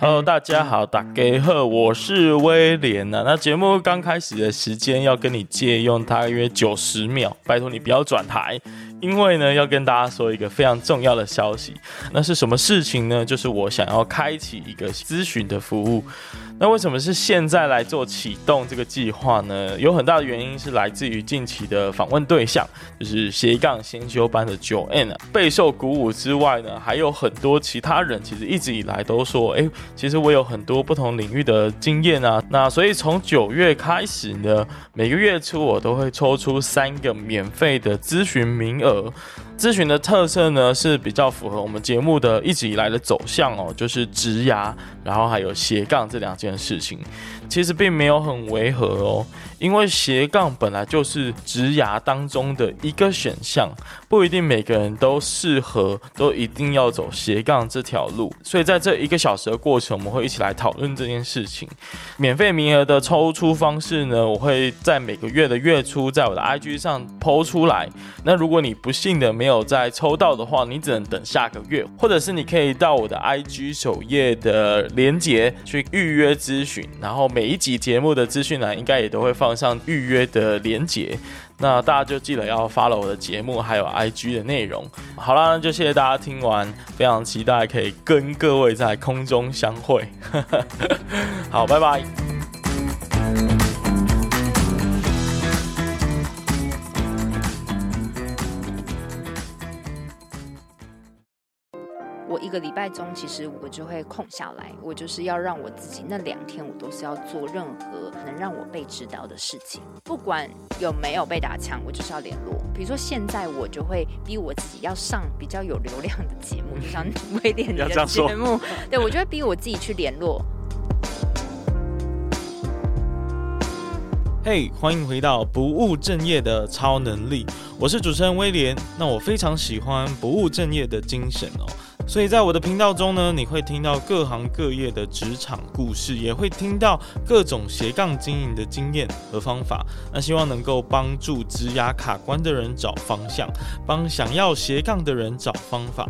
Hello， 大家好，大家好，我是威廉啊。那节目刚开始的时间要跟你借用大约90秒，拜托你不要转台，因为呢要跟大家说一个非常重要的消息。那是什么事情呢？就是我想要开启一个咨询的服务。那为什么是现在来做启动这个计划呢？有很大的原因是来自于近期的访问对象，就是斜杠先修班的 Joanne， 备受鼓舞之外呢，还有很多其他人其实一直以来都说，其实我有很多不同领域的经验啊，那所以从9月开始呢，每个月初我都会抽出3个免费的咨询名额。咨询的特色呢是比较符合我们节目的一直以来的走向哦，就是职涯，然后还有斜杠这2件事情，其实并没有很违和哦，因为斜杠本来就是职涯当中的一个选项，不一定每个人都适合，都一定要走斜杠这条路，所以在这1个小时的过程，我们会一起来讨论这件事情。免费名额的抽出方式呢，我会在每个月的月初在我的 IG 上 po 出来。那如果你不幸的没有再抽到的话，你只能等下个月，或者是你可以到我的 IG 首页的连结去预约咨询，然后每一集节目的资讯栏应该也都会放上预约的连结，那大家就记得要 follow 我的节目还有 IG 的内容。好啦，那就谢谢大家听完，非常期待可以跟各位在空中相会好，拜拜。一个礼拜中，其实我就会空下来，我就是要让我自己那2天，我都是要做任何能让我被知道的事情，不管有没有被打枪，我就是要联络。比如说现在我就会逼我自己要上比较有流量的节目，就像威廉的节目，对，我就会逼我自己去联络。嘿，欢迎回到不务正业的超能力，我是主持人威廉。那我非常喜欢不务正业的精神哦。所以在我的频道中呢，你会听到各行各业的职场故事，也会听到各种斜杠经营的经验和方法。那希望能够帮助职涯卡关的人找方向，帮想要斜杠的人找方法。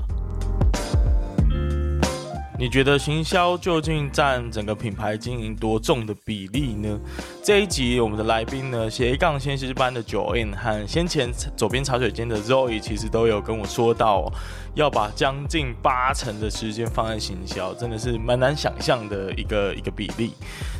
你觉得行销究竟占整个品牌经营多重的比例呢？这一集我们的来宾呢，斜杠先修班的 Joanne 和先前左边茶水间的 Zoey 其实都有跟我说到要把将近80%的时间放在行销，真的是蛮难想象的一个比例。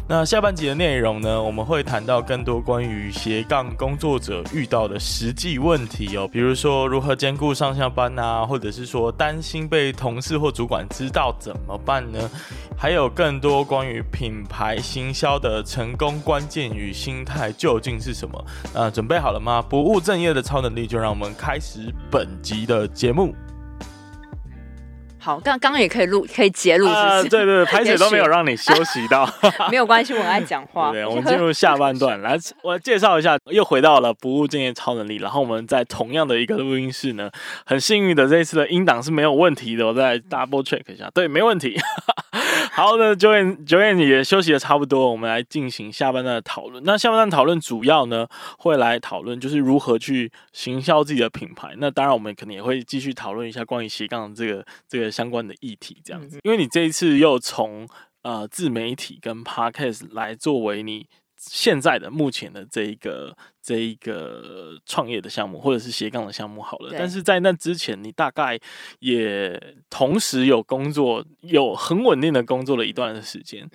那下半集的内容呢，我们会谈到更多关于斜杠工作者遇到的实际问题哦，比如说如何兼顾上下班啊，或者是说担心被同事或主管知道怎么办呢？还有更多关于品牌行销的成功关键与心态究竟是什么？准备好了吗？不务正业的超能力，就让我们开始本集的节目。好，刚刚也可以截录，是不是？对，排水都没有让你休息到，没有关系，我爱讲话。对，我们进入下半段，来，我介绍一下，又回到了不务正业超能力，然后我们在同样的一个录音室呢，很幸运的这一次的音档是没有问题的，我再 double check 一下，对，没问题。好的 ，Joanne 也休息的差不多，我们来进行下半段的讨论。那下半段讨论主要呢会来讨论就是如何去行销自己的品牌。那当然我们可能也会继续讨论一下关于斜杠这个相关的议题，这样子。因为你这一次又从自媒体跟 podcast 来作为你现在的目前的这一个创业的项目，或者是斜杠的项目好了，但是在那之前你大概也同时有工作，有很稳定的工作了一段的时间。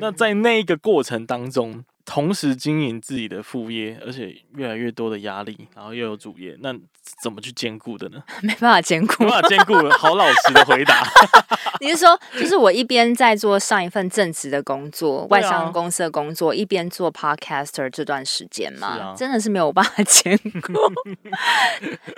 那在那一个过程当中，同时经营自己的副业，而且越来越多的压力，然后又有主业，那怎么去兼顾的呢？没办法兼顾，好老实的回答。你是说，就是我一边在做上一份正职的工作，外商公司的工作，一边做 podcaster 这段时间吗？真的是没有办法兼顾。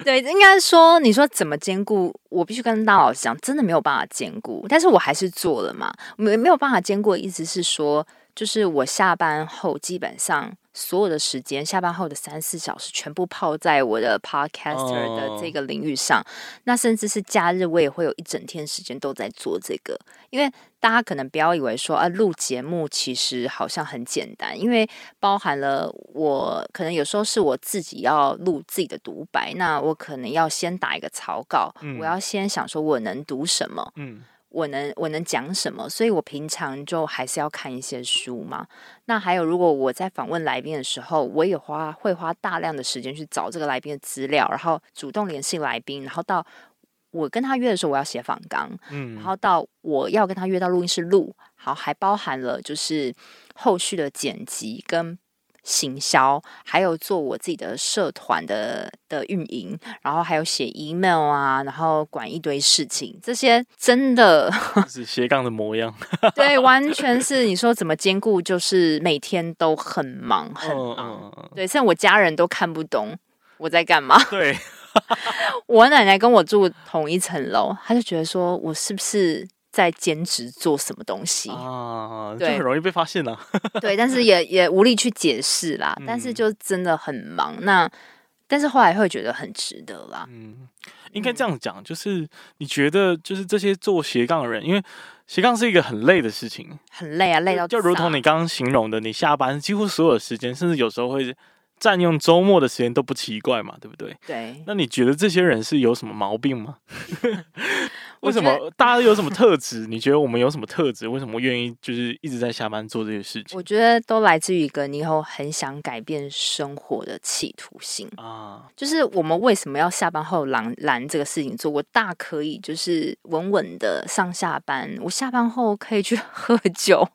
对，应该说，你说怎么兼顾？我必须跟大家老实讲，真的没有办法兼顾。但是我还是做了嘛，没有办法兼顾的意思是说，就是我下班后基本上所有的时间，下班后的3-4小时全部泡在我的 podcaster 的这个领域上。那甚至是假日我也会有一整天时间都在做这个。因为大家可能不要以为说啊，录节目其实好像很简单，因为包含了我可能有时候是我自己要录自己的独白，那我可能要先打一个草稿，我要先想说我能读什么，我能讲什么，所以我平常就还是要看一些书嘛。那还有如果我在访问来宾的时候，我也会花大量的时间去找这个来宾的资料，然后主动联系来宾，然后到我跟他约的时候我要写访纲，然后到我要跟他约到录音室录，好，还包含了就是后续的剪辑跟行销，还有做我自己的社团的运营，然后还有写 email 啊，然后管一堆事情，这些真的是斜杠的模样。对，完全是你说怎么兼顾，就是每天都很忙、对，甚至我家人都看不懂我在干嘛。对。我奶奶跟我住同一层楼，她就觉得说我是不是在兼职做什么东西啊？对，就很容易被发现了。对，但是也无力去解释啦。但是就真的很忙。那但是后来会觉得很值得啦。应该这样讲，就是你觉得就是这些做斜杠的人，因为斜杠是一个很累的事情，很累啊，累到就如同你刚刚形容的，你下班几乎所有的时间，甚至有时候会占用周末的时间都不奇怪嘛，对不对？对。那你觉得这些人是有什么毛病吗？为什么大家有什么特质？你觉得我们有什么特质？为什么愿意就是一直在下班做这些事情？我觉得都来自于一个你以后很想改变生活的企图心啊。就是我们为什么要下班后拦这个事情做？我大可以就是稳稳的上下班，我下班后可以去喝酒、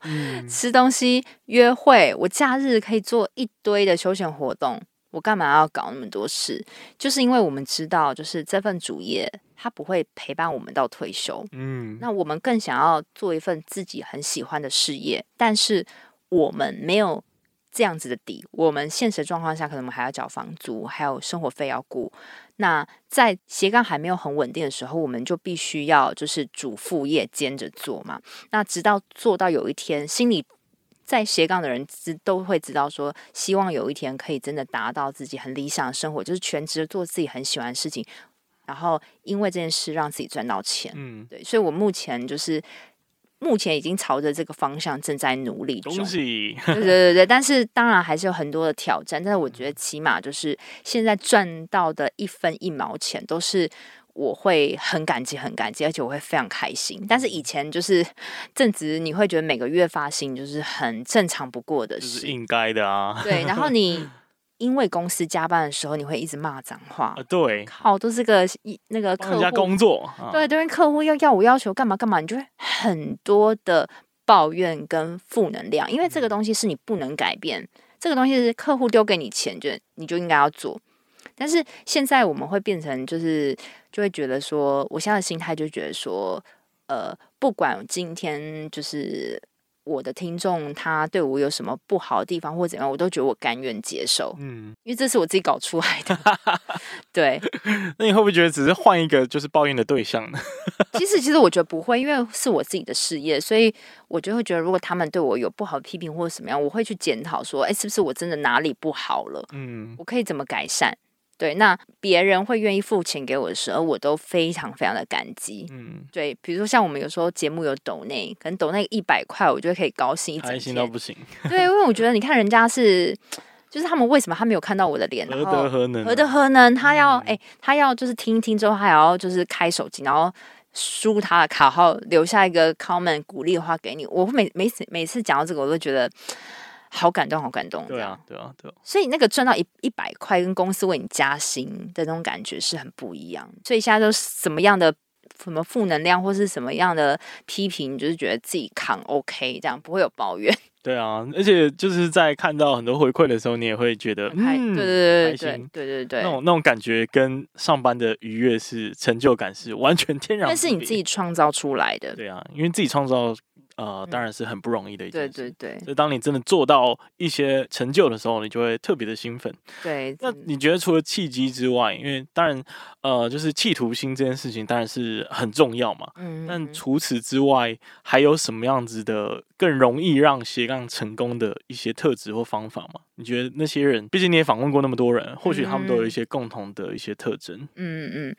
吃东西、约会，我假日可以做一堆的休闲活动。我干嘛要搞那么多事？就是因为我们知道，就是这份主业它不会陪伴我们到退休。那我们更想要做一份自己很喜欢的事业，但是我们没有这样子的底。我们现实状况下，可能我们还要缴房租，还有生活费要顾。那在斜杠还没有很稳定的时候，我们就必须要就是主副业兼着做嘛。那直到做到有一天，心里在斜杠的人都会知道说，希望有一天可以真的达到自己很理想的生活，就是全职做自己很喜欢的事情，然后因为这件事让自己赚到钱。对，所以我目前已经朝着这个方向正在努力中。恭喜！对，但是当然还是有很多的挑战，但是我觉得起码就是现在赚到的一分一毛钱都是我会很感激，而且我会非常开心。但是以前就是正职，你会觉得每个月发薪就是很正常不过的事，就是应该的啊。对，然后你因为公司加班的时候，你会一直骂脏话。对，靠，都是个那个客户帮人家工作，对，都跟客户要求干嘛干嘛，你就会很多的抱怨跟负能量，因为这个东西是你不能改变，这个东西是客户丢给你钱，你就应该要做。但是现在我们会变成就是就会觉得说，我现在的心态就觉得说，不管今天就是我的听众他对我有什么不好的地方或怎样，我都觉得我甘愿接受，因为这是我自己搞出来的。对。那你会不会觉得只是换一个就是抱怨的对象呢？其实我觉得不会，因为是我自己的事业，所以我就会觉得，如果他们对我有不好的批评或什么样，我会去检讨说，是不是我真的哪里不好了？我可以怎么改善？对，那别人会愿意付钱给我的时候，我都非常非常的感激。对，比如说像我们有时候节目有抖内，可能抖内100块，我就可以高兴一整天，开心到不行。对，因为我觉得你看人家是，就是他们为什么他没有看到我的脸，何德何能？他要他要就是听一听之后，他还要就是开手机，然后输他的卡号，留下一个 comment 鼓励的话给你。我每次讲到这个，我都觉得好感动。对啊。所以那个赚到100块跟公司为你加薪的那种感觉是很不一样。所以现在都什么样的什么负能量或是什么样的批评，就是觉得自己扛 OK， 这样不会有抱怨。对啊，而且就是在看到很多回馈的时候，你也会觉得对，那种感觉跟上班的愉悦是成就感是完全天壤之别，但是你自己创造出来的。对啊，因为自己创造当然是很不容易的一件事。对对对。所以当你真的做到一些成就的时候，你就会特别的兴奋。对。那你觉得除了契机之外，因为当然就是企图心这件事情当然是很重要嘛。嗯。但除此之外，还有什么样子的更容易让斜杠成功的一些特质或方法吗？你觉得那些人，毕竟你也访问过那么多人，或许他们都有一些共同的一些特征。嗯嗯。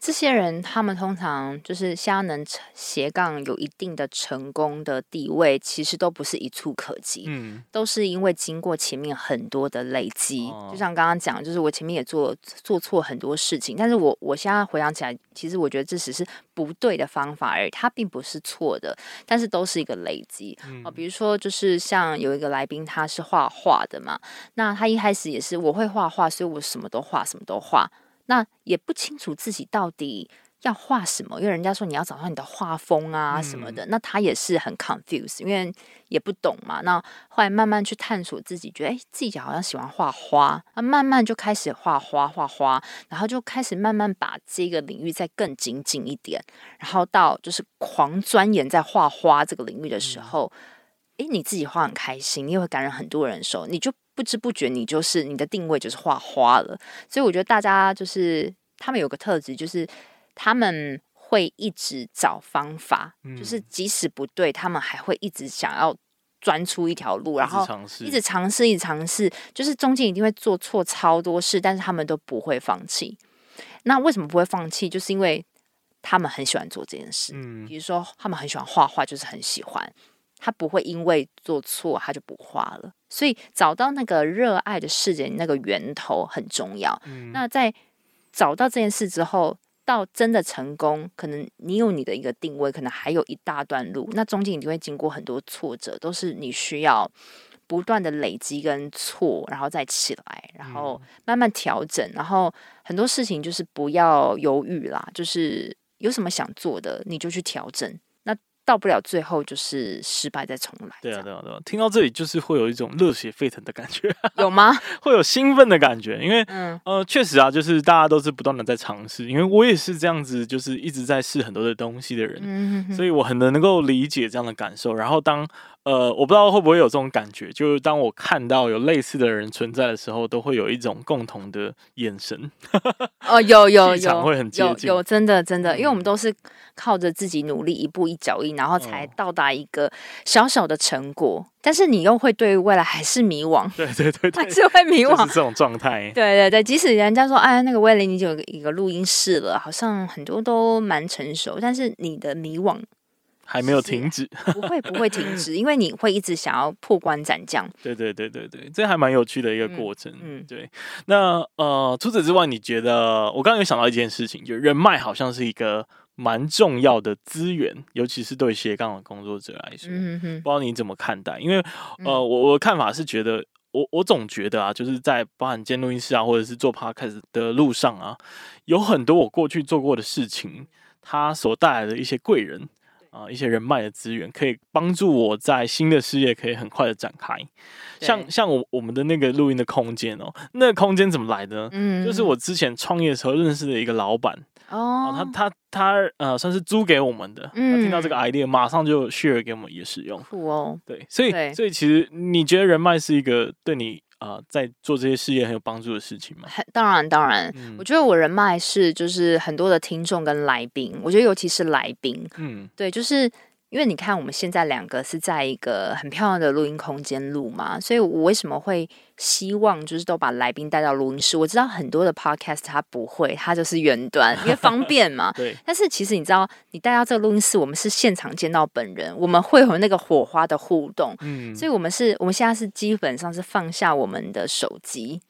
这些人他们通常就是像能斜杠有一定的成功的地位，其实都不是一蹴可及，都是因为经过前面很多的累积。就像刚刚讲，就是我前面也做错很多事情，但是我现在回想起来，其实我觉得这只是不对的方法而已，它并不是错的，但是都是一个累积。比如说就是像有一个来宾，他是画画的嘛，那他一开始也是我会画画，所以我什么都画，什么都画。那也不清楚自己到底要画什么，因为人家说你要找到你的画风啊什么的，那他也是很 confused， 因为也不懂嘛。那后来慢慢去探索自己，觉得自己好像喜欢画花，慢慢就开始画花，然后就开始慢慢把这个领域再更精进一点，然后到就是狂钻研在画花这个领域的时候，你自己画很开心，你也会感染很多人的时候，你就不知不觉，你就是你的定位就是画花了。所以我觉得大家就是他们有个特质，就是他们会一直找方法，就是即使不对，他们还会一直想要钻出一条路，然后一直尝试，就是中间一定会做错超多事，但是他们都不会放弃。那为什么不会放弃？就是因为他们很喜欢做这件事。比如说他们很喜欢画画，就是很喜欢。他不会因为做错他就不画了，所以找到那个热爱的事情那个源头很重要。那在找到这件事之后，到真的成功，可能你有你的一个定位，可能还有一大段路，那中间你就会经过很多挫折，都是你需要不断的累积跟错，然后再起来，然后慢慢调整，然后很多事情就是不要犹豫啦，就是有什么想做的你就去调整。到不了最后就是失败再重来。对啊，听到这里就是会有一种热血沸腾的感觉。有吗？会有兴奋的感觉，因为确实啊，就是大家都是不断的在尝试，因为我也是这样子，就是一直在试很多的东西的人，所以我很能够理解这样的感受。然后当我不知道会不会有这种感觉，就是当我看到有类似的人存在的时候，都会有一种共同的眼神。哦，有气场会很接近，有真的，因为我们都是靠着自己努力，一步一脚印，然后才到达一个小小的成果。但是你又会对未来还是迷惘，对，还是会迷惘，就是这种状态。对，即使人家说，那个威廉已经有一个录音室了，好像很多都蛮成熟，但是你的迷惘还没有停止，不会停止，因为你会一直想要破关斩将。对，这还蛮有趣的一个过程。对。那除此之外，你觉得我刚刚有想到一件事情，就人脉好像是一个蛮重要的资源，尤其是对斜杠的工作者来说。不知道你怎么看待？因为我的看法是觉得。我总觉得啊，就是在包含兼录音室啊，或者是做 podcast 的路上啊，有很多我过去做过的事情，它所带来的一些贵人一些人脉的资源，可以帮助我在新的事业可以很快的展开。像我们的那个录音的空间那个空间怎么来的呢？就是我之前创业的时候认识的一个老板他算是租给我们的。他听到这个 idea 马上就 share 给我们也使用。酷哦。对，所以其实你觉得人脉是一个对你在做这些事业很有帮助的事情吗？当然、我觉得我人脉是就是很多的听众跟来宾，我觉得尤其是来宾。对，就是因为你看我们现在两个是在一个很漂亮的录音空间录嘛，所以我为什么会希望就是都把来宾带到录音室？我知道很多的 podcast 它不会，它就是远端，因为方便嘛。对。但是其实你知道，你带到这个录音室，我们是现场见到本人，我们会有那个火花的互动。所以我们现在是基本上是放下我们的手机。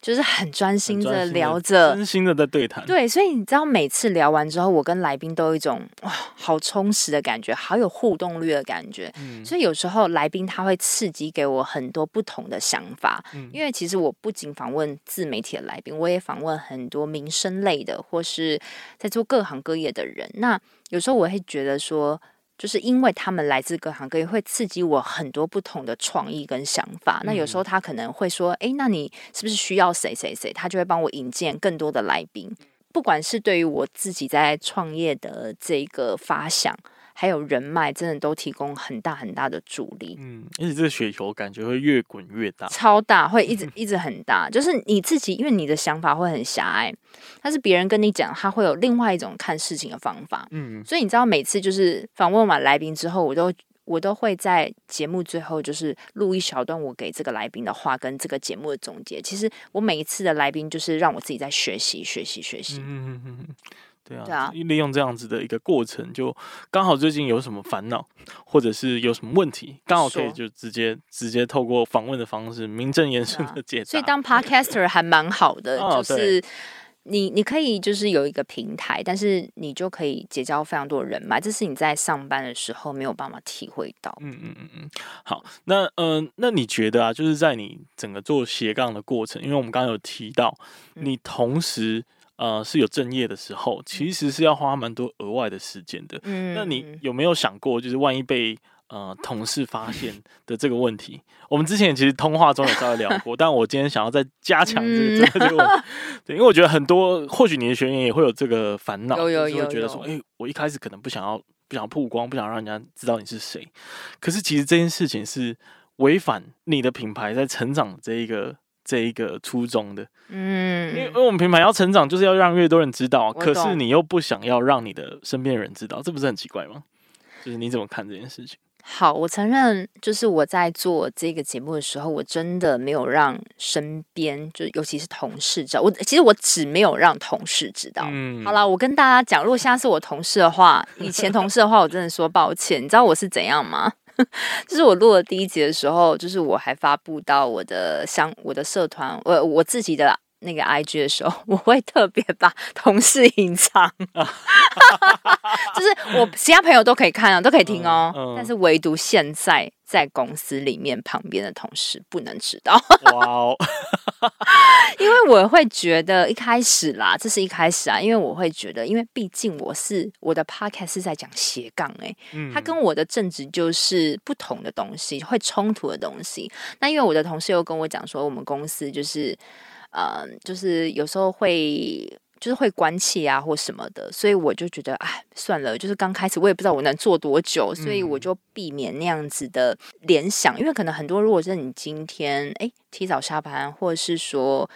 就是很专心的聊着，真心的在对谈。对，所以你知道每次聊完之后，我跟来宾都有一种哇，好充实的感觉，好有互动率的感觉。所以有时候来宾他会刺激给我很多不同的想法。因为其实我不仅访问自媒体的来宾，我也访问很多民生类的，或是在做各行各业的人。那有时候我会觉得说，就是因为他们来自各行各业，会刺激我很多不同的创意跟想法。那有时候他可能会说，那你是不是需要谁谁谁？他就会帮我引荐更多的来宾。不管是对于我自己在创业的这个发想，还有人脉，真的都提供很大很大的助力。嗯，而且这个雪球感觉会越滚越大，超大，会一直很大。就是你自己，因为你的想法会很狭隘，但是别人跟你讲，他会有另外一种看事情的方法。嗯，所以你知道，每次就是访问完来宾之后，我都会在节目最后就是录一小段我给这个来宾的话跟这个节目的总结。其实我每一次的来宾就是让我自己在学习。嗯，对啊，利用这样子的一个过程，就刚好最近有什么烦恼或者是有什么问题，刚好可以就直接透过访问的方式名正言顺的解答。所以当 podcaster 还蛮好的，就是你可以就是有一个平台，但是你就可以结交非常多人脉，这是你在上班的时候没有办法体会到。嗯。好，那你觉得啊，就是在你整个做斜杠的过程，因为我们刚刚有提到，你同时是有正业的时候，其实是要花蛮多额外的时间的。嗯，那你有没有想过，就是万一被同事发现的这个问题，我们之前其实通话中也稍微聊过，但我今天想要再加强这个问题，对，因为我觉得很多或许你的学员也会有这个烦恼，就是会觉得说，我一开始可能不想要曝光，不想让人家知道你是谁，可是其实这件事情是违反你的品牌在成长这一个初衷的。嗯，因为我们品牌要成长，就是要让越多人知道，可是你又不想要让你的身边的人知道，这不是很奇怪吗？就是你怎么看这件事情？好，我承认，就是我在做这个节目的时候，我真的没有让身边，就尤其是同事知道。其实我只没有让同事知道。嗯，好啦，我跟大家讲，如果现在是我同事的话，以前同事的话，我真的说抱歉。你知道我是怎样吗？就是我录了第一集的时候，就是我还发布到我的社团，我自己的那个 IG 的时候，我会特别把同事隐藏，就是我其他朋友都可以看啊，都可以听哦，但是唯独现在在公司里面旁边的同事不能知道。哇哦，因为我会觉得一开始啊，因为我会觉得，因为毕竟我的 podcast 是在讲斜杠，它跟我的正职就是不同的东西，会冲突的东西。那因为我的同事又跟我讲说，我们公司就是。就是有时候会关气啊或什么的，所以我就觉得哎，算了，就是刚开始我也不知道我能做多久，所以我就避免那样子的联想，因为可能很多，如果是你今天提早下班，或者是说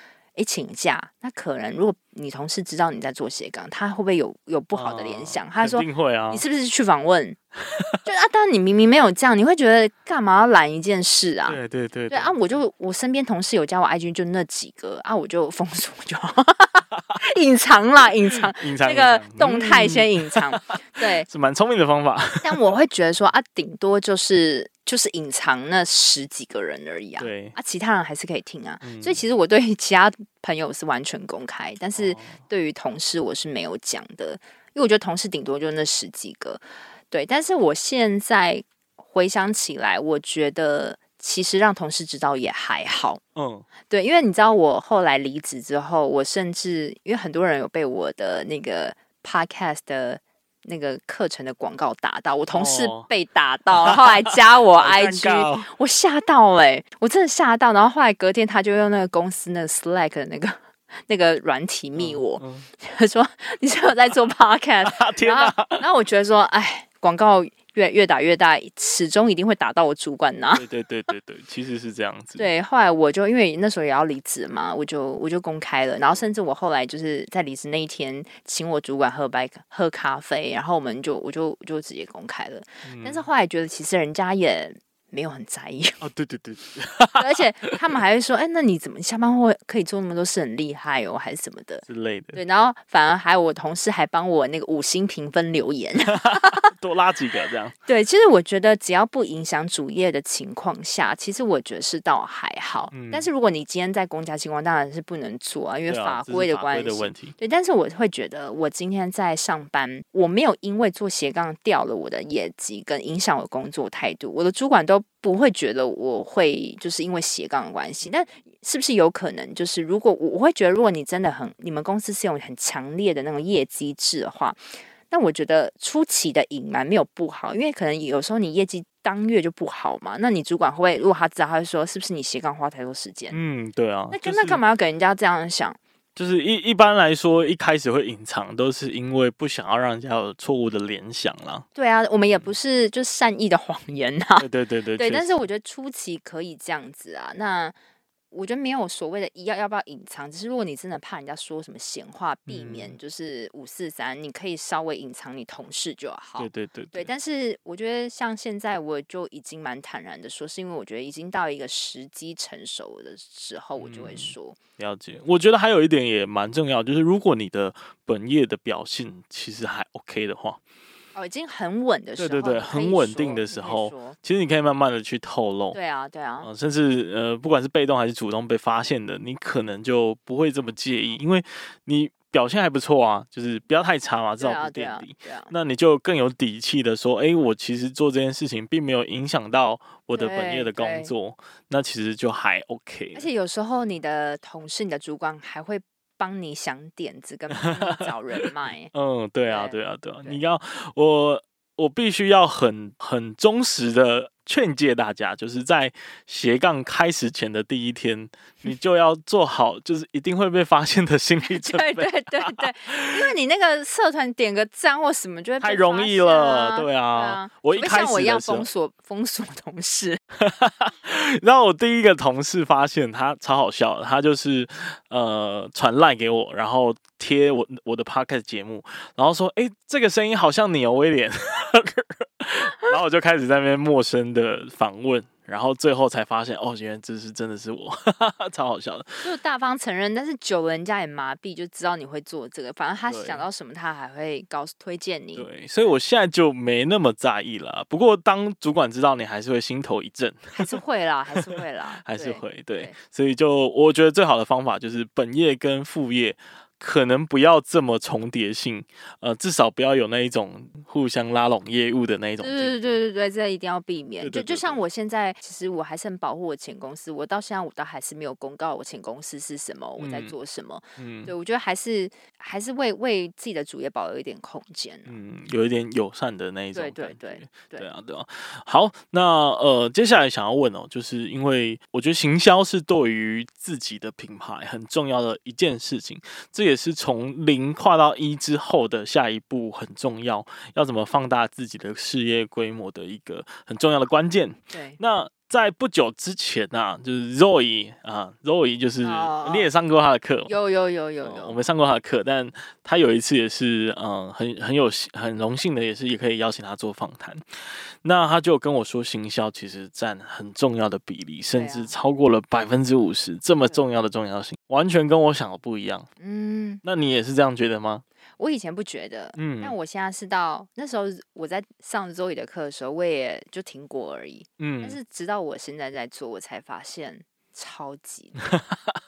请假，那可能如果你同事知道你在做斜杠，他会不会有不好的联想？他说肯定会啊，你是不是去访问？就啊，当然你明明没有这样，你会觉得干嘛要懒一件事啊？对啊，我身边同事有加我 IG 就那几个啊，我就封锁就好，隐藏那个动态先隐藏，对，是蛮聪明的方法。但我会觉得说啊，顶多就是隐藏那10几个人而已啊，对啊，其他人还是可以听啊。所以其实我对其他朋友是完全公开，但是对于同事我是没有讲的，因为我觉得同事顶多就那10几个。对，但是我现在回想起来，我觉得其实让同事知道也还好。嗯，对，因为你知道我后来离职之后，我甚至因为很多人有被我的那个 podcast 的那个课程的广告打到，我同事被打到，后来加我 IG， 我吓到我真的吓到。然后后来隔天他就用那个公司那个 Slack 的那个软体密我，说你是有在做 podcast， 天啊！然后我觉得说，广告越打越大，始终一定会打到我主管那。对，其实是这样子。对，后来我就因为那时候也要离职嘛，我就公开了，然后甚至我后来就是在离职那一天，请我主管喝咖啡，然后我就直接公开了。但是后来觉得其实人家也没有很在意。哦，对，而且他们还会说，那你怎么下班后可以做那么多事，很厉害哦，还是什么的之类的。对，然后反而还有我同事还帮我那个5星评分留言。多拉几个这样。对，其实我觉得只要不影响主业的情况下，其实我觉得是倒还好。但是如果你今天在公家机关，当然是不能做啊，因为法规的关系。对，法规的问题。对，但是我会觉得我今天在上班，我没有因为做斜杠掉了我的业绩，跟影响我工作态度，我的主管都不会觉得我会就是因为斜杠的关系。但是不是有可能，就是如果我会觉得，如果你真的你们公司是有很强烈的那种业绩制的话，那我觉得初期的隐瞒没有不好，因为可能有时候你业绩当月就不好嘛，那你主管会如果他知道，他会说是不是你斜杠花太多时间？嗯，对啊，那干嘛要给人家这样想？就是一般来说，一开始会隐藏，都是因为不想要让人家有错误的联想啦。对啊，我们也不是就善意的谎言啊。对，但是我觉得初期可以这样子啊。那我觉得没有所谓的要不要隐藏，只是如果你真的怕人家说什么闲话，避免就是543，你可以稍微隐藏你同事就好。对。但是我觉得像现在我就已经蛮坦然的说，是因为我觉得已经到一个时机成熟的时候，我就会说。了解。我觉得还有一点也蛮重要，就是如果你的本业的表现其实还 OK 的话，已经很稳的时候，对，很稳定的时候，其实你可以慢慢的去透露。对啊。甚至不管是被动还是主动被发现的，你可能就不会这么介意，因为你表现还不错啊，就是不要太差嘛，至少不垫底。对啊。那你就更有底气的说，我其实做这件事情并没有影响到我的本业的工作，那其实就还 OK。而且有时候你的同事、你的主管还会帮你想点子，跟找人脉。对啊。我必须要很忠实的劝诫大家，就是在斜杠开始前的第一天，你就要做好就是一定会被发现的心理准备。对，因为你那个社团点个赞或什么就会被发现，太容易了。对啊，我一开始的时候像我一样封锁同事。然后我第一个同事发现他超好笑的，他就是传 LINE 给我，然后贴我的 Podcast 节目，然后说这个声音好像你威廉。然后我就开始在那边陌生的访问，然后最后才发现原来这是真的是我。超好笑的，就大方承认，但是久了人家也麻痹，就知道你会做这个，反正他想到什么他还会推荐你。对，所以我现在就没那么在意了。不过当主管知道，你还是会心头一震。还是会啦。对，所以就我觉得最好的方法就是本业跟副业可能不要这么重叠性，至少不要有那一种互相拉拢业务的那一种。对，这一定要避免。就像我现在，其实我还是很保护我前公司，我到现在我倒还是没有公告我前公司是什么，我在做什么。对，我觉得还是为自己的主业保留一点空间。有一点友善的那一种感觉。对啊。好，那接下来想要问就是因为我觉得行销是对于自己的品牌很重要的一件事情，这也是从0跨到1之后的下一步很重要，要怎么放大自己的事业规模的一个很重要的关键。对，那在不久之前啊，就是 Zoey 啊 ，Zoey 就是你也上过他的课。有，我们上过他的课，但他有一次也是很荣幸的，也可以邀请他做访谈。那他就跟我说，行销其实占很重要的比例，甚至超过了50%，这么重要的重要性，完全跟我想的不一样。那你也是这样觉得吗？我以前不觉得，但我现在是到那时候我在上Zoey的课的时候，我也就听过而已，但是直到我现在在做，我才发现超级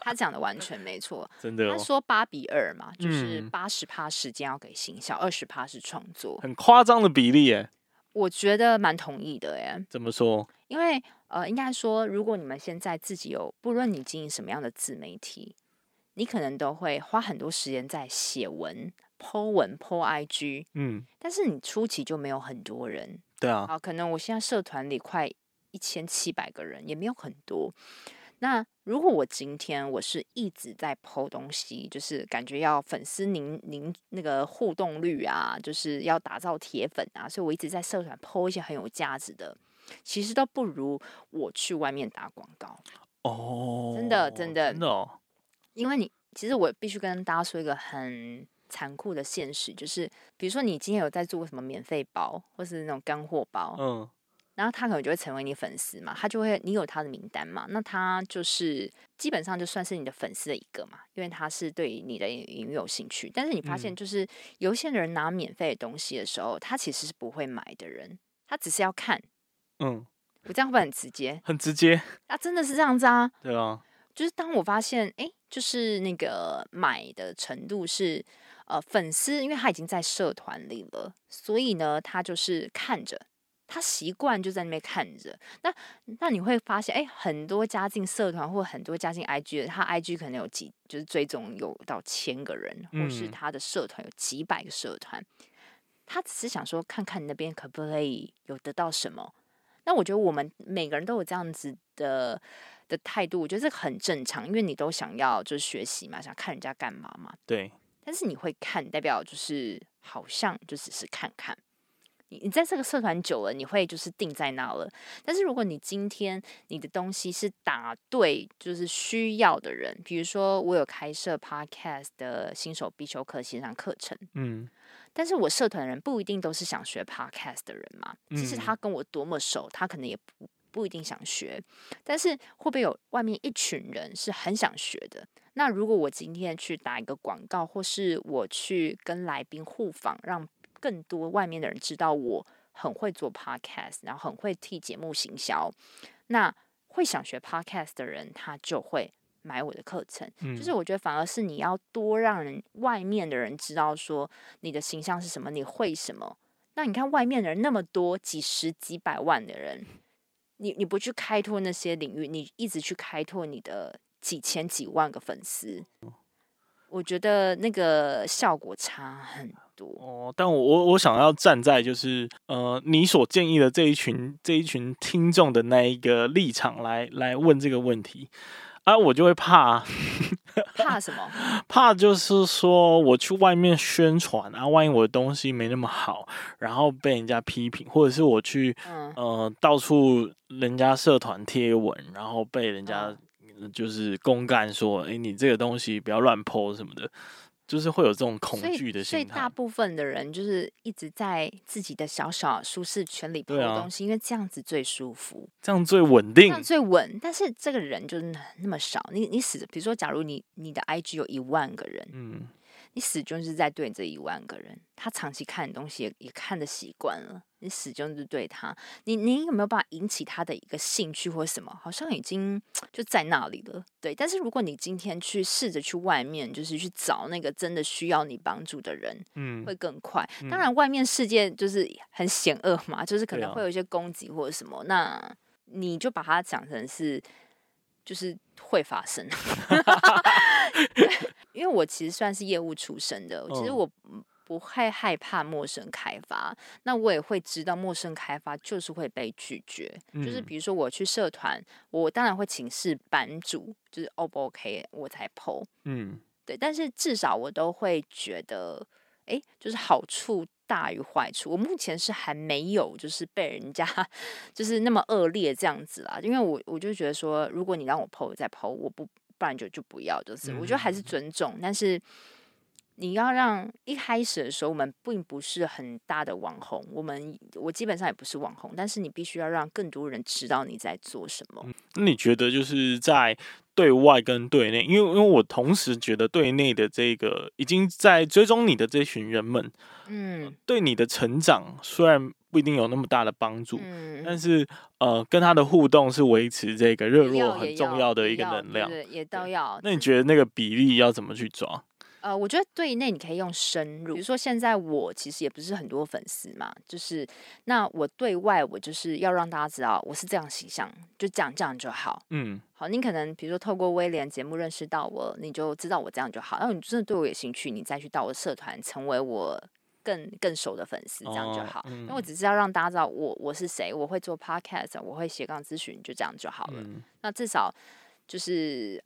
他讲的完全没错。真的他说8:2嘛，就是80%时间要给行销，20%是创作，很夸张的比例耶。我觉得蛮同意的耶。怎么说？因为应该说，如果你们现在自己有，不论你经营什么样的自媒体，你可能都会花很多时间在写文、po 文、po IG， 但是你初期就没有很多人。对啊，好，可能我现在社团里快1700个人，也没有很多。那如果我今天我是一直在 po 东西，就是感觉要粉丝那个互动率啊，就是要打造铁粉啊，所以我一直在社团 po 一些很有价值的，其实都不如我去外面打广告。真的，因为其实我必须跟大家说一个很残酷的现实，就是比如说你今天有在做什么免费包或是那种干货包，然后他可能就会成为你粉丝嘛，他就会你有他的名单嘛，那他就是基本上就算是你的粉丝的一个嘛，因为他是对你的营运有兴趣。但是你发现就是有一些人拿免费的东西的时候，他其实是不会买的人，他只是要看。我这样会不会很直接？很直接啊，真的是这样子啊。对啊，就是当我发现就是那个买的程度是粉丝，因为他已经在社团里了，所以呢他就是看着，他习惯就在那边看着。那你会发现很多加进社团或很多加进 IG 的，他 IG 可能有就是追踪有到1000个人，或是他的社团有几百个社团，他只是想说看看那边可不可以有得到什么。那我觉得我们每个人都有这样子的的态度，我觉得这个很正常，因为你都想要就是学习嘛，想看人家干嘛嘛。对。但是你会看，代表就是好像就只是看看。你在这个社团久了，你会就是定在那了。但是如果你今天你的东西是打对就是需要的人，比如说我有开设 Podcast 的新手必修课线上课程，嗯，但是我社团的人不一定都是想学 Podcast 的人嘛，即使他跟我多么熟，他可能也不一定想学，但是会不会有外面一群人是很想学的？那如果我今天去打一个广告，或是我去跟来宾互访，让更多外面的人知道我很会做 podcast， 然后很会替节目行销，那会想学 podcast 的人他就会买我的课程，就是我觉得反而是你要多让人外面的人知道说你的形象是什么，你会什么。那你看外面的人那么多，几十几百万的人，你不去开拓那些领域，你一直去开拓你的几千几万个粉丝，我觉得那个效果差很多。但我想要站在就是你所建议的这一群听众的那一个立场来问这个问题啊，我就会怕什么？怕就是说我去外面宣传啊，万一我的东西没那么好，然后被人家批评，或者是我去到处人家社团贴文，然后被人家就是公干说，你这个东西不要乱 po 什么的，就是会有这种恐惧的心态。所以大部分的人就是一直在自己的小小舒适圈里 po 东西，因为这样子最舒服，这样最稳定，这样最稳。但是这个人就是那么少，你死，比如说，假如你的 IG 有10000个人，你始终是在对这10000个人，他长期看的东西也看得习惯了，你始终是对他，你有没有办法引起他的一个兴趣或什么？好像已经就在那里了，对。但是如果你今天去试着去外面，就是去找那个真的需要你帮助的人，会更快。当然，外面世界就是很险恶嘛，就是可能会有一些攻击或者什么，那你就把它讲成是就是会发生。因为我其实算是业务出身的，其实我不太害怕陌生开发，那我也会知道陌生开发就是会被拒绝，就是比如说我去社团，我当然会请示版主，就是 O 不 OK 我才 PO， 对，但是至少我都会觉得就是好处大于坏处。我目前是还没有就是被人家就是那么恶劣这样子啦，因为我就觉得说，如果你让我 PO 再 PO， 我不然就不要，就是我觉得还是尊重，但是你要让一开始的时候，我们并不是很大的网红，我基本上也不是网红，但是你必须要让更多人知道你在做什么。你觉得就是在对外跟对内，因为我同时觉得对内的这个已经在追踪你的这群人们，对你的成长虽然不一定有那么大的帮助，但是跟他的互动是维持这个热络很重要的一个能量，也都要。那你觉得那个比例要怎么去抓？我觉得对内你可以用深入，比如说现在我其实也不是很多粉丝嘛，就是那我对外我就是要让大家知道我是这样形象，就这样就好。好，你可能比如说透过威廉节目认识到我，你就知道我这样就好。然后你真的对我有兴趣，你再去到我社团成为我更熟的粉丝，这样就好。因为我只是要让大家知道我是谁，我会做 podcast， 我会斜杠咨询，就这样就好了。那至少就是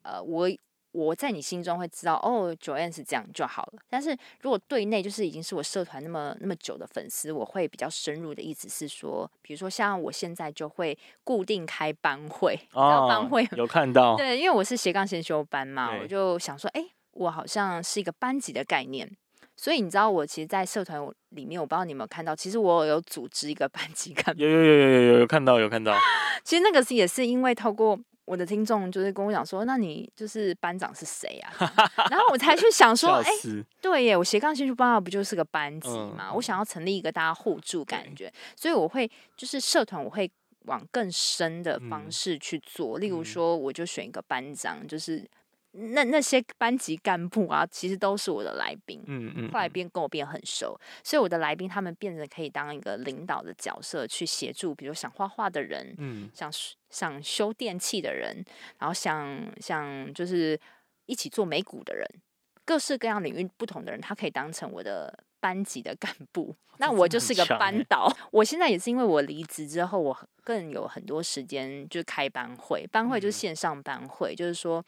我在你心中会知道，Joanne 是这样就好了。但是如果对内就是已经是我社团那么久的粉丝，我会比较深入的意思是说，比如说像我现在就会固定开班会，你知道班会有看到？对，因为我是斜杠先修班嘛，我就想说，我好像是一个班级的概念。所以你知道我其实在社团里面，我不知道你有没有看到，其实我有组织一个班级干部。有看到。其实那个也是因为透过我的听众就是跟我讲说，那你就是班长是谁啊？然后我才去想说，对耶，我斜杠兴趣班不就是个班级嘛？我想要成立一个大家互助感觉，所以我会就是社团我会往更深的方式去做，例如说我就选一个班长，就是那些班级干部啊，其实都是我的来宾，后来跟我变很熟，所以我的来宾他们变成可以当一个领导的角色，去协助，比如想画画的人，想修电器的人，然后想就是一起做美股的人，各式各样领域不同的人，他可以当成我的班级的干部，那我就是个班导。我现在也是因为我离职之后，我更有很多时间就开班会，班会就是线上班会，就是说，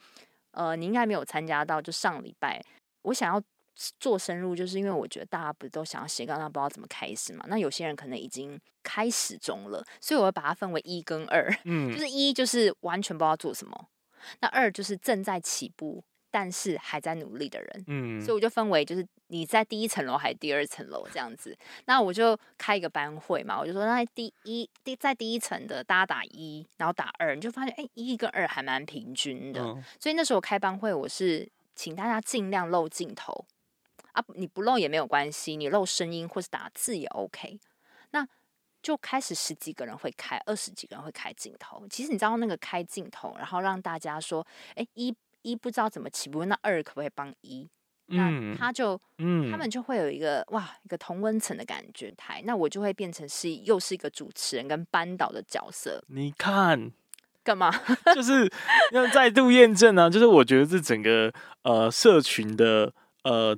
你应该没有参加到，就上礼拜我想要做深入，就是因为我觉得大家不都想要斜杠，那不知道怎么开始嘛。那有些人可能已经开始中了，所以我会把它分为一跟二，就是一就是完全不知道做什么，那二就是正在起步但是还在努力的人，所以我就分为就是你在第一层楼还是第二层楼这样子。那我就开一个班会嘛，我就说那在第一层的大家打一，然后打二，你就发现一跟二还蛮平均的，所以那时候开班会我是请大家尽量露镜头啊，你不露也没有关系，你露声音或是打字也 OK。 那就开始十几个人会开，20几个人会开镜头。其实你知道那个开镜头，然后让大家说一不知道怎么起步，那二可不可以帮一？那他们就会有一个同温层的感觉台。那我就会变成又是一个主持人跟班导的角色。你看干嘛？就是要再度验证啊！就是我觉得这整个社群的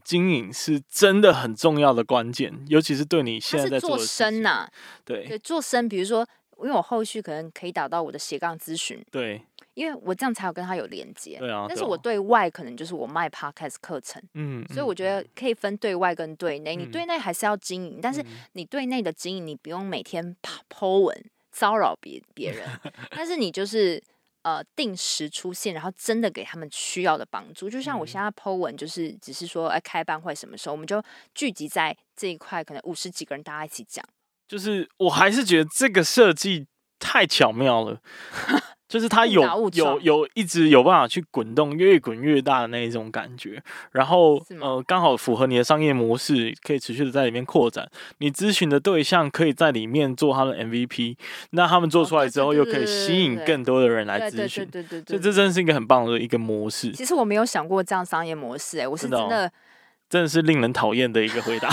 经营是真的很重要的关键，尤其是对你现在在做的事情。它是做深啊，对，做深。比如说，因为我后续可能可以打到我的斜杠咨询，对。因为我这样才有跟他有连接，对啊。但是我对外可能就是我卖 podcast 课程，所以我觉得可以分对外跟对内。你对内还是要经营，但是你对内的经营，你不用每天 po 文骚扰别人，但是你就是定时出现，然后真的给他们需要的帮助。就像我现在 po 文，就是只是说开班会什么时候，我们就聚集在这一块，可能50几个人大家一起讲。就是我还是觉得这个设计太巧妙了。就是他有一直有办法去滚动，越滚越大的那一种感觉，然后刚好符合你的商业模式，可以持续的在里面扩展。你咨询的对象可以在里面做他们的 MVP， 那他们做出来之后又可以吸引更多的人来咨询，所以这真的是一个很棒的一个模式。其实我没有想过这样商业模式，我是真的是令人讨厌的一个回答。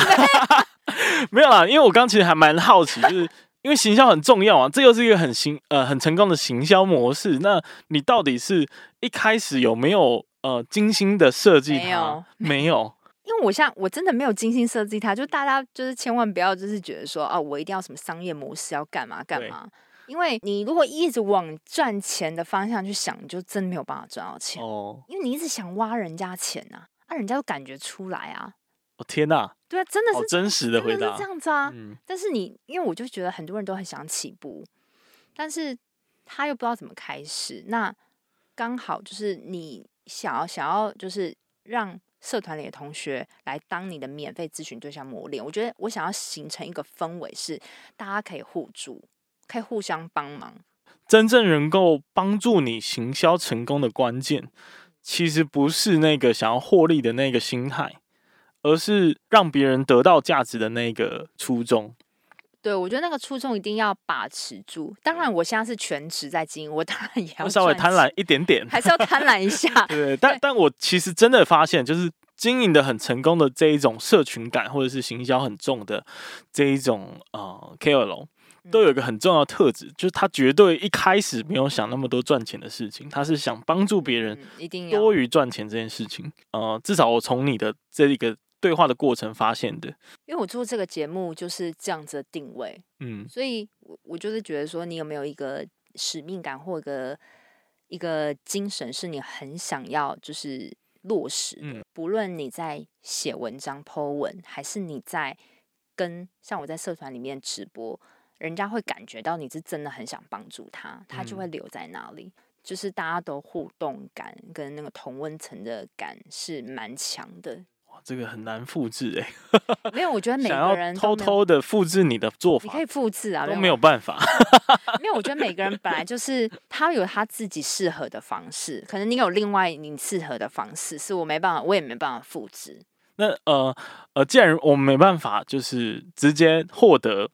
没有啦，因为我刚其实还蛮好奇，就是。因为行销很重要啊，这又是一个很成功的行销模式。那你到底是一开始有没有精心的设计它？没有，因为我真的没有精心设计它。就大家就是千万不要就是觉得说啊，我一定要什么商业模式要干嘛干嘛。因为你如果一直往赚钱的方向去想，你就真的没有办法赚到钱哦。因为你一直想挖人家钱啊人家就感觉出来啊。哦天哪！对啊，真的是好真实的回答，真的是这样子啊。但是因为我就觉得很多人都很想起步，但是他又不知道怎么开始。那刚好就是你想要就是让社团里的同学来当你的免费咨询对象磨练。我觉得我想要形成一个氛围，是大家可以互助，可以互相帮忙。真正能够帮助你行销成功的关键，其实不是那个想要获利的那个心态。而是让别人得到价值的那个初衷。对，我觉得那个初衷一定要把持住。当然，我现在是全职在经营，我当然也要稍微贪婪一点点，还是要贪婪一下。对，但我其实真的发现，就是经营的很成功的这一种社群感，或者是行销很重的这一种KOL，都有一个很重要的特质，就是他绝对一开始没有想那么多赚钱的事情，他是想帮助别人，多于赚钱这件事情。至少我从你的这一个。对话的过程发现的，因为我做这个节目就是这样子的定位，所以我就是觉得说，你有没有一个使命感或一个精神，是你很想要就是落实的，不论你在写文章 po 文，还是你在像我在社团里面直播，人家会感觉到你是真的很想帮助他，他就会留在那里。就是大家都互动感跟那个同温层的感是蛮强的。这个很难复制。没有，我觉得每个人都想要偷偷的复制你的做法，你可以复制啊，都没有办法。没有，我觉得每个人本来就是他有他自己适合的方式，可能你有另外你适合的方式，是我没办法，我也没办法复制。那既然我们没办法，就是直接获得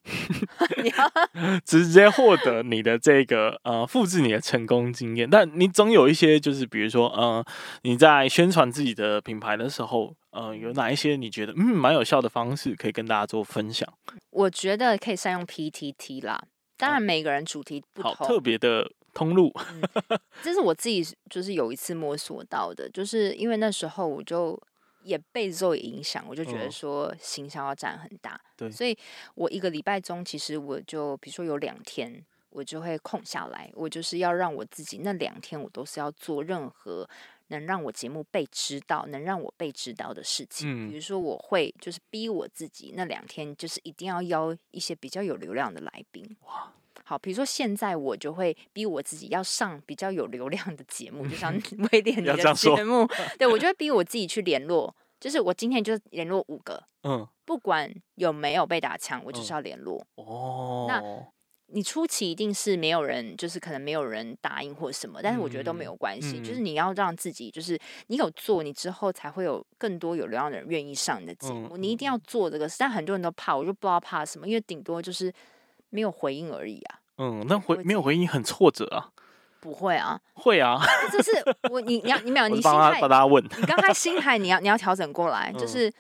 直接获得你的这个复制你的成功经验，但你总有一些，就是比如说你在宣传自己的品牌的时候，有哪一些你觉得蛮有效的方式可以跟大家做分享？我觉得可以善用 PTT 啦，当然每个人主题不同，好特别的通路这是我自己就是有一次摸索到的，就是因为那时候我就。也被 Zoey 影响，我就觉得说行销要占很大，对，所以我一个礼拜中，其实我就比如说有2天，我就会空下来，我就是要让我自己那2天我都是要做任何能让我节目被知道、能让我被知道的事情。比如说，我会就是逼我自己那2天就是一定要邀一些比较有流量的来宾。哇，好，比如说现在我就会逼我自己要上比较有流量的节目，就像威廉你的节目，对，我就会逼我自己去联络，就是我今天就联络5个，不管有没有被打枪，我就是要联络。哦，那你初期一定是没有人，就是可能没有人答应或什么，但是我觉得都没有关系，就是你要让自己，就是你有做，你之后才会有更多有流量的人愿意上你的节目，你一定要做这个事。但很多人都怕，我就不知道怕什么，因为顶多就是没有回应而已啊。那没有回应很挫折啊。不会啊，会啊，这是我你没有你心态，帮他问，你刚才心态你要调整过来，就是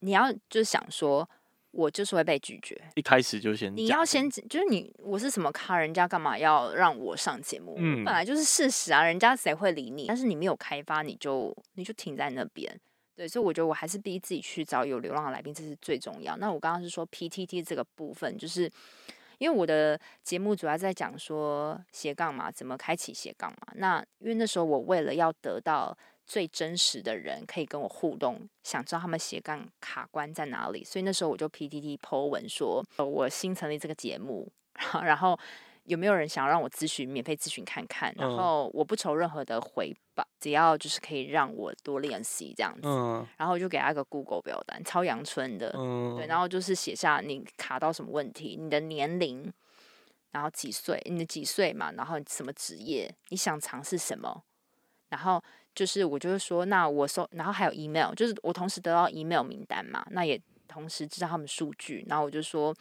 你要就是想说。我就是会被拒绝，一开始就先你要先就是我是什么咖，人家干嘛要让我上节目？本来就是事实啊，人家谁会理你？但是你没有开发，你就停在那边。对，所以我觉得我还是逼自己去找有流量的来宾，这是最重要。那我刚刚是说 PTT 这个部分，就是因为我的节目主要在讲说斜杠嘛，怎么开启斜杠嘛。那因为那时候我为了要得到最真实的人可以跟我互动，想知道他们斜杠卡关在哪里，所以那时候我就 PTT po 文说，我新成立这个节目，然后有没有人想让我咨询，免费咨询看看，然后我不求任何的回报，只要就是可以让我多练习这样子，然后就给他一个 Google 表单，超阳春的，对，然后就是写下你卡到什么问题，你的年龄，然后几岁，你的几岁嘛，然后什么职业，你想尝试什么，然后就是我就会说，那我然后还有 email， 就是我同时得到 email 名单嘛，那也同时知道他们数据，然后我就说，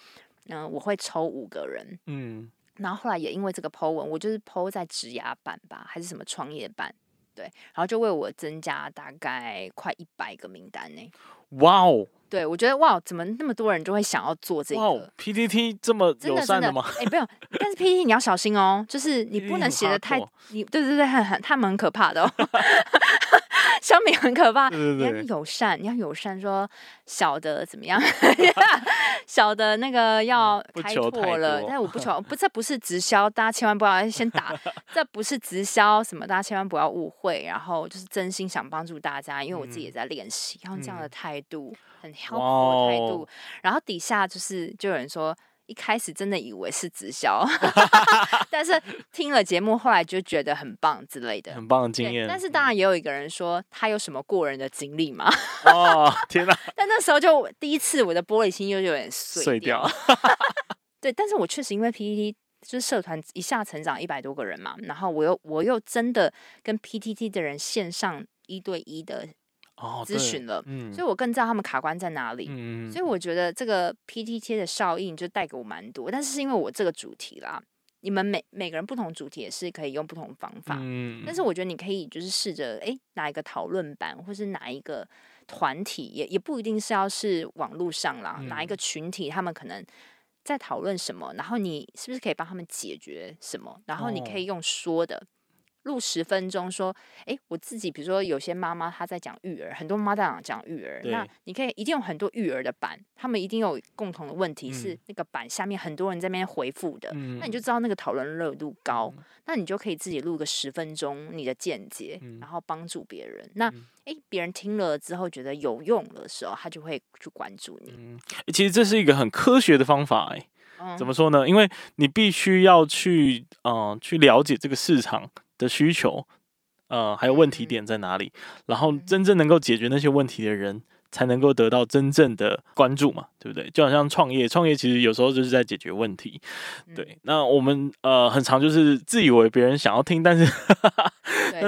我会抽5个人，然后后来也因为这个 po 文，我就是 po 在职涯版吧，还是什么创业版，对，然后就为我增加大概快100个名单呢。哇哦！对，我觉得哇，怎么那么多人就会想要做这个？哇 ，PTT 这么友善的吗？哎，没有，但是 PTT 你要小心哦，就是你不能写的太，你对对对，他们很可怕的哦，小米很可怕，对对对，你要友善说小的怎么样，小的那个要开拓了，但我不求，这不是直销，大家千万不要先打，这不是直销什么，大家千万不要误会，然后就是真心想帮助大家，因为我自己也在练习，要这样的态度。很 helpful 的态度，然后底下就有人说，一开始真的以为是直销，但是听了节目后来就觉得很棒之类的，很棒的经验。但是当然也有一个人说，他有什么过人的经历吗？哦，天哪！但那时候就第一次，我的玻璃心就有点碎掉。对，但是我确实因为 PTT 就是社团一下成长100多个人嘛，然后我又真的跟 PTT 的人线上1对1的。咨询了，所以我更知道他们卡关在哪里，所以我觉得这个 PTT 的效应就带给我蛮多，但是因为我这个主题啦，你们每个人不同主题也是可以用不同方法，但是我觉得你可以就是试着哪一个讨论版或是哪一个团体，也不一定是要是网络上啦，哪一个群体他们可能在讨论什么，然后你是不是可以帮他们解决什么，然后你可以用说的。录10分钟说，我自己比如说有些妈妈她在讲育儿，很多妈妈讲育儿，那你可以一定有很多育儿的版，他们一定有共同的问题，是那个版下面很多人在那边回复的，那你就知道那个讨论热度高，那你就可以自己录个10分钟你的见解，然后帮助别人。那别人听了之后觉得有用的时候，他就会去关注你。其实这是一个很科学的方法，怎么说呢？因为你必须要去了解这个市场。的需求，还有问题点在哪里？然后真正能够解决那些问题的人，才能够得到真正的关注嘛，对不对？就好像创业其实有时候就是在解决问题。对，那我们很常就是自以为别人想要听，但是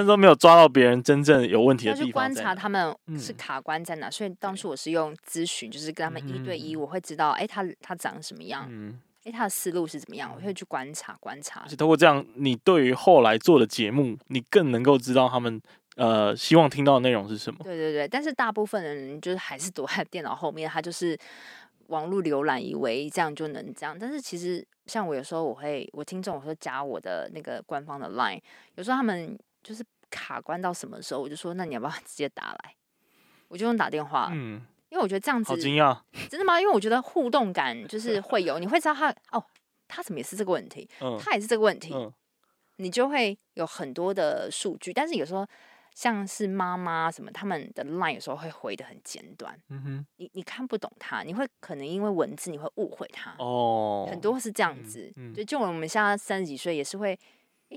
都没有抓到别人真正有问题的地方。要去观察他们是卡关在哪，所以当初我是用咨询，就是跟他们1对1，我会知道，他长什么样。他的思路是怎么样？我会去观察。而且透过这样，你对于后来做的节目，你更能够知道他们希望听到的内容是什么。对对对，但是大部分人就是还是躲在电脑后面，他就是网络浏览，以为这样就能这样。但是其实像我有时候我听众，我会加我的那个官方的 LINE， 有时候他们就是卡关到什么时候，我就说那你要不要直接打来？我就用打电话。嗯，因为我觉得这样子好惊讶，真的吗？因为我觉得互动感就是会有，你会知道他哦，他怎么也是这个问题，他也是这个问题，你就会有很多的数据。但是有时候像是妈妈什么，他们的 LINE 有时候会回得很简短，嗯哼，你看不懂他，你会可能因为文字你会误会他，哦，很多是这样子。就我们现在30几岁也是会。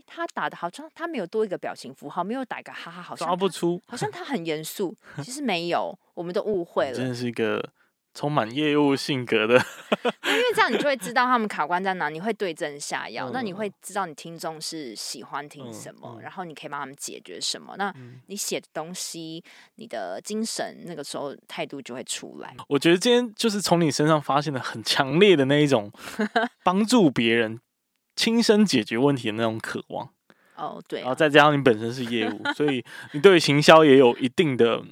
他打的好像他没有多一个表情符号，没有打一个哈哈，好像抓不出，好像他很严肃，其实没有，我们都误会了。真的是一个充满业务性格的，因为这样你就会知道他们卡关在哪，你会对症下药，那你会知道你听众是喜欢听什么，然后你可以帮他们解决什么。那你写的东西，你的精神那个时候态度就会出来。我觉得今天就是从你身上发现了很强烈的那一种帮助别人。亲身解决问题的那种渴望，哦，对，然后再加上你本身是业务，所以你对行销也有一定的，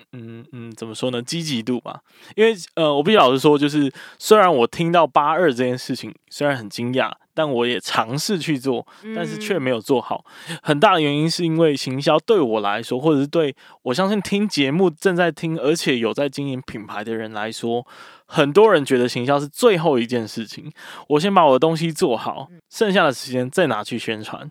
怎么说呢，积极度吧。因为我必须老实说，就是虽然我听到82这件事情，虽然很惊讶，但我也尝试去做，但是却没有做好。很大的原因是因为行销对我来说，或者是对我相信听节目正在听，而且有在经营品牌的人来说。很多人觉得行销是最后一件事情，我先把我的东西做好，剩下的时间再拿去宣传。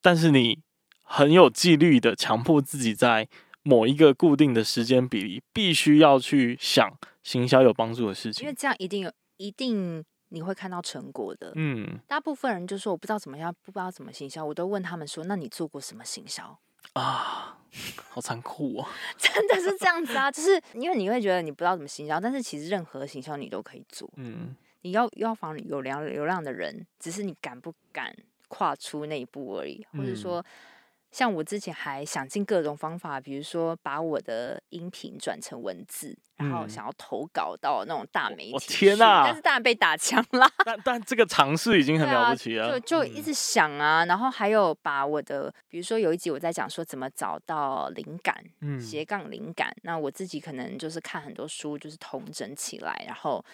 但是你很有纪律的强迫自己在某一个固定的时间比例，必须要去想行销有帮助的事情，因为这样一定你会看到成果的。大部分人就说我不知道怎么样，不知道怎么行销，我都问他们说，那你做过什么行销？啊，好残酷哦！真的是这样子啊，就是因为你会觉得你不知道怎么行销，但是其实任何行销你都可以做。你要防有流量的人，只是你敢不敢跨出那一步而已。或者说，像我之前还想尽各种方法，比如说把我的音频转成文字，然后想要投稿到那种大媒体。我天啊！但是当然被打枪啦。但这个尝试已经很了不起了。啊、就一直想啊，然后还有把我的，比如说有一集我在讲说怎么找到灵感，斜杠灵感。那我自己可能就是看很多书，就是统整起来，然后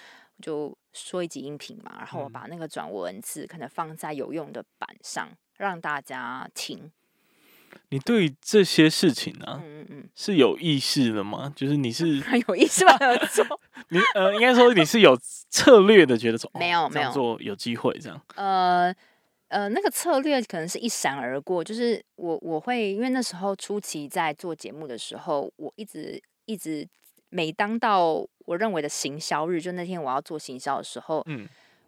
就说一集音频嘛，然后我把那个转文字可能放在有用的版上，让大家听。你对于这些事情啊，是有意识的吗？就是你是有意识吧？你应该说你是有策略的，觉得说没有、这样做有机会这样。那个策略可能是一闪而过，就是我会因为那时候初期在做节目的时候，我一直每当到我认为的行销日，就那天我要做行销的时候，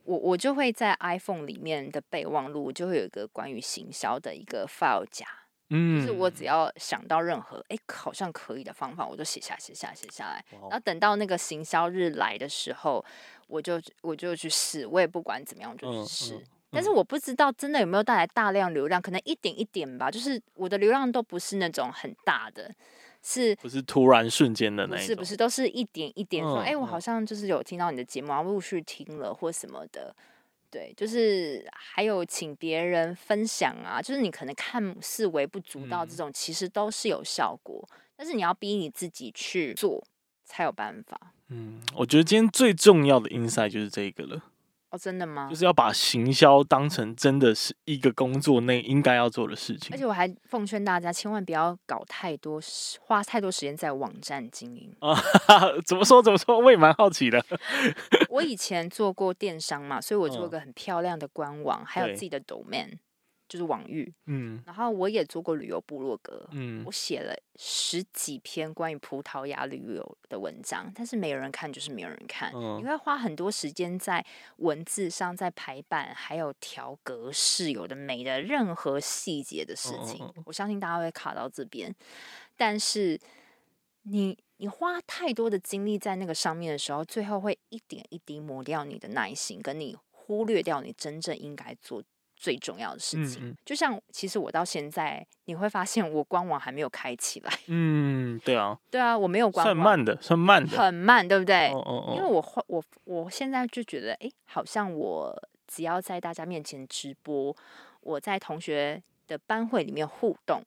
我就会在 iPhone 里面的备忘录就会有一个关于行销的一个 file 夹。就是我只要想到任何好像可以的方法，我就写下来，然后等到那个行销日来的时候，我就去试，我也不管怎么样，我就去试。但是我不知道真的有没有带来大量流量，可能一点一点吧。就是我的流量都不是那种很大的，不是突然瞬间的那一种，不是都是一点一点说，我好像就是有听到你的节目，然后陆续听了或什么的。对，就是还有请别人分享啊，就是你可能看似微不足道这种，其实都是有效果，但是你要逼你自己去做才有办法。我觉得今天最重要的 insight 就是这个了。哦，真的吗？就是要把行销当成真的是一个工作内应该要做的事情。而且我还奉劝大家，千万不要花太多时间在网站经营。怎么说？我也蛮好奇的。我以前做过电商嘛，所以我做一个很漂亮的官网，还有自己的 domain， 就是网域。然后我也做过旅游部落格。我写了10几篇关于葡萄牙旅游的文章，但是没有人看，就是没有人看。你会花很多时间在文字上，在排版，还有调格式，有的没的任何细节的事情。我相信大家会卡到这边，但是你花太多的精力在那个上面的时候，最后会一点一滴磨掉你的耐心，跟你忽略掉你真正应该做最重要的事情。就像其实我到现在，你会发现我官网还没有开起来。对啊，我没有官网，算慢的，对不对？因为我现在就觉得，好像我只要在大家面前直播，我在同学的班会里面互动，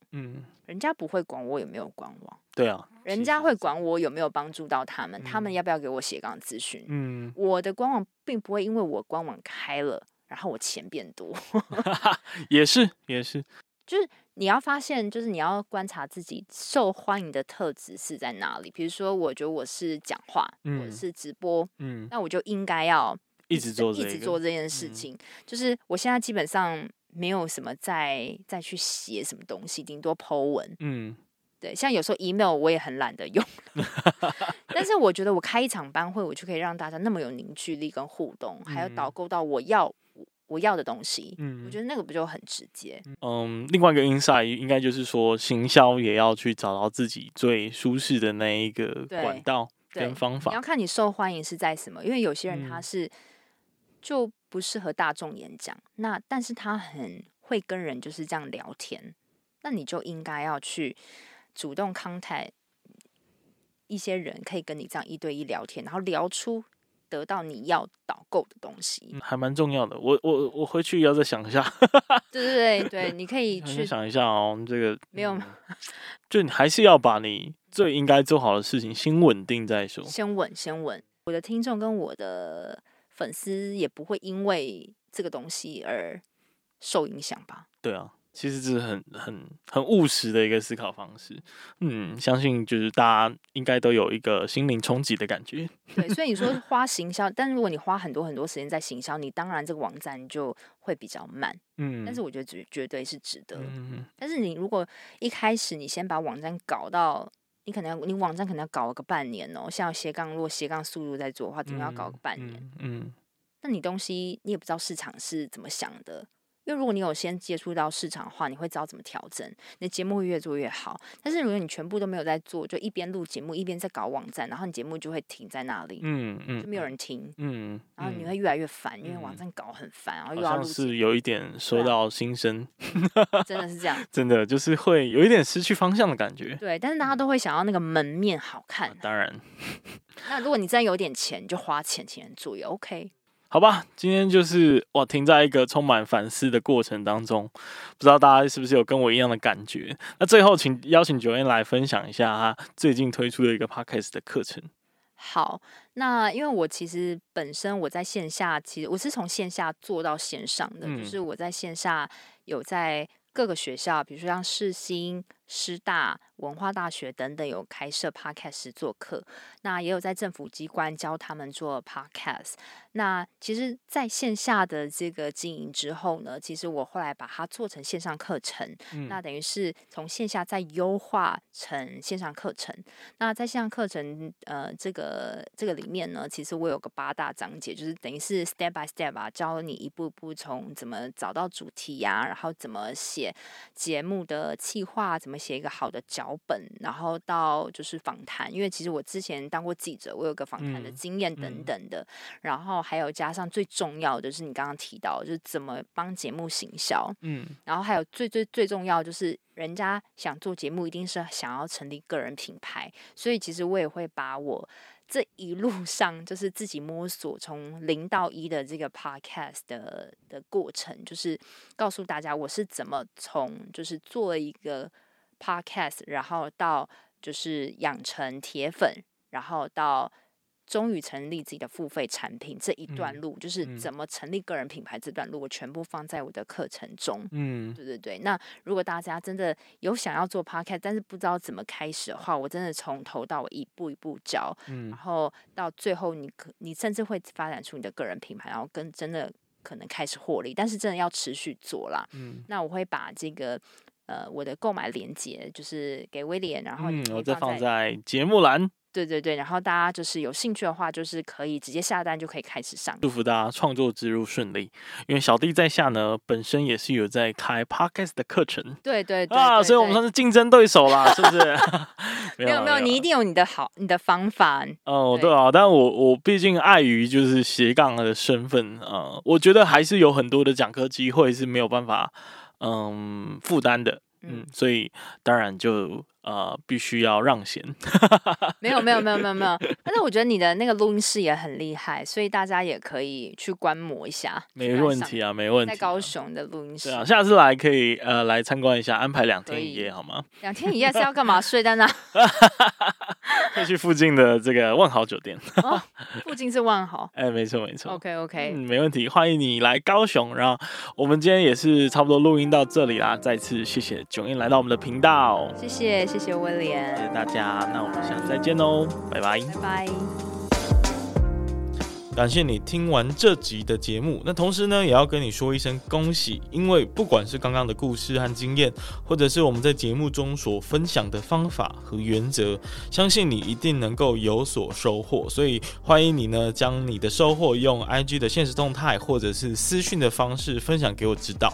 人家不会管我有没有官网。对啊，人家会管我有没有帮助到他们，他们要不要给我斜杠资讯。我的官网并不会因为我官网开了，然后我钱变多。也是，就是你要发现，就是你要观察自己受欢迎的特质是在哪里。比如说我觉得我是讲话，我是直播，那我就应该要一直做这件事情。就是我现在基本上没有什么再去写什么东西，顶多 po 文。对，像有时候 email 我也很懒得用但是我觉得我开一场班会，我就可以让大家那么有凝聚力跟互动，还有导购到我要的东西，我觉得那个不就很直接。另外一个 insight 应该就是说，行销也要去找到自己最舒适的那一个管道跟方法。你要看你受欢迎是在什么，因为有些人他是就不适合大众演讲，那但是他很会跟人就是这样聊天，那你就应该要去主动 contact 一些人，可以跟你这样一对一聊天，然后聊出得到你要导购的东西，还蛮重要的。我回去要再想一下。对，你可以去想一下哦。这个没有，就你还是要把你最应该做好的事情先稳定再说。先稳。我的听众跟我的粉丝也不会因为这个东西而受影响吧？对啊。其实这是很务实的一个思考方式，相信就是大家应该都有一个心灵冲击的感觉。对，所以你说花行销，但如果你花很多很多时间在行销，你当然这个网站就会比较慢，但是我觉得绝对是值得。但是你如果一开始你先把网站搞到，你网站可能要搞个半年哦，像斜杠速度在做的话，怎么要搞个半年？那你东西你也不知道市场是怎么想的。因为如果你有先接触到市场的话，你会知道怎么调整，你的节目会越做越好。但是如果你全部都没有在做，就一边录节目一边在搞网站，然后你节目就会停在那里，就没有人听，然后你会越来越烦，因为网站搞很烦，然后又要录。好像是有一点收到心声，真的是这样，真的就是会有一点失去方向的感觉。对，但是大家都会想要那个门面好看，当然。那如果你真的有点钱，你就花钱请人做也 OK。好吧，今天就是停在一个充满反思的过程当中，不知道大家是不是有跟我一样的感觉？那最后请邀请Joanne来分享一下她最近推出的一个 podcast 的课程。好，那因为我其实本身我在线下，其实我是从线下做到线上的，就是我在线下有在各个学校，比如说像世新、师大、文化大学等等，有开设 podcast 实作课，那也有在政府机关教他们做 podcast。那其实在线下的这个经营之后呢，其实我后来把它做成线上课程，那等于是从线下再优化成线上课程。那在线上课程这个里面呢，其实我有个8大章节，就是等于是 step by step 啊，教你一步步从怎么找到主题啊，然后怎么写节目的企划，怎么写一个好的脚本，然后到就是访谈，因为其实我之前当过记者，我有个访谈的经验等等的，然后还有加上最重要的就是你刚刚提到，就是怎么帮节目行销，然后还有最重要就是人家想做节目一定是想要成立个人品牌，所以其实我也会把我这一路上就是自己摸索从0到1的这个 podcast 的过程，就是告诉大家我是怎么从就是做一个 podcast， 然后到就是养成铁粉，然后到终于成立自己的付费产品这一段路，就是怎么成立个人品牌这段路，我全部放在我的课程中。对。那如果大家真的有想要做 podcast， 但是不知道怎么开始的话，我真的从头到尾一步一步教，然后到最后你甚至会发展出你的个人品牌，然后跟真的可能开始获利，但是真的要持续做啦。那我会把这个我的购买链接就是给威廉，然后我再放在节目栏。对，然后大家就是有兴趣的话，就是可以直接下单就可以开始上。祝福大家创作之路顺利，因为小弟在下呢，本身也是有在开 podcast 的课程。对啊，所以我们算是竞争对手啦，是不是？没有，你一定有你的方法。对啊，但我毕竟碍于就是斜杠的身份啊，我觉得还是有很多的讲课机会是没有办法负担的。所以当然就必须要让贤。没有，但是我觉得你的那个录音室也很厉害，所以大家也可以去观摩一下。没问题啊，在高雄的录音室。对啊，下次来可以来参观一下，安排2天1夜好吗？2天1夜是要干嘛？睡在那？会去附近的这个万豪酒店、哦、附近是万豪哎、欸，没错没错 OK、没问题，欢迎你来高雄。然后我们今天也是差不多录音到这里啦，再次谢谢Joanne来到我们的频道，谢谢威廉，谢谢大家，那我们下次再见哦，拜拜拜拜。感谢你听完这集的节目，那同时呢也要跟你说一声恭喜，因为不管是刚刚的故事和经验，或者是我们在节目中所分享的方法和原则，相信你一定能够有所收获，所以欢迎你呢将你的收获用 IG 的限时动态或者是私讯的方式分享给我知道。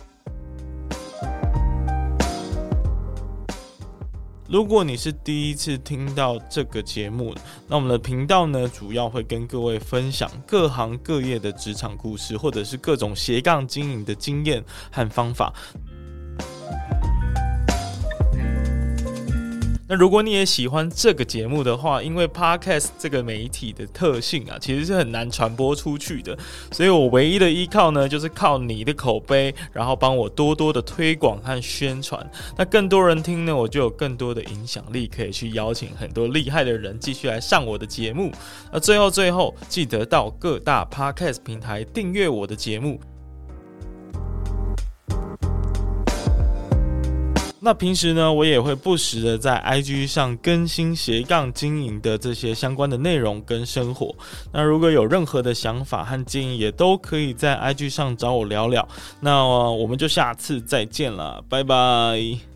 如果你是第一次听到这个节目，那我们的频道呢主要会跟各位分享各行各业的职场故事，或者是各种斜杠经营的经验和方法。那如果你也喜欢这个节目的话，因为 Podcast 这个媒体的特性啊，其实是很难传播出去的，所以我唯一的依靠呢，就是靠你的口碑，然后帮我多多的推广和宣传。那更多人听呢，我就有更多的影响力，可以去邀请很多厉害的人继续来上我的节目。那最后，记得到各大 Podcast 平台订阅我的节目。那平时呢，我也会不时的在 IG 上更新斜杠经营的这些相关的内容跟生活。那如果有任何的想法和建议，也都可以在 IG 上找我聊聊。那我们就下次再见了，拜拜。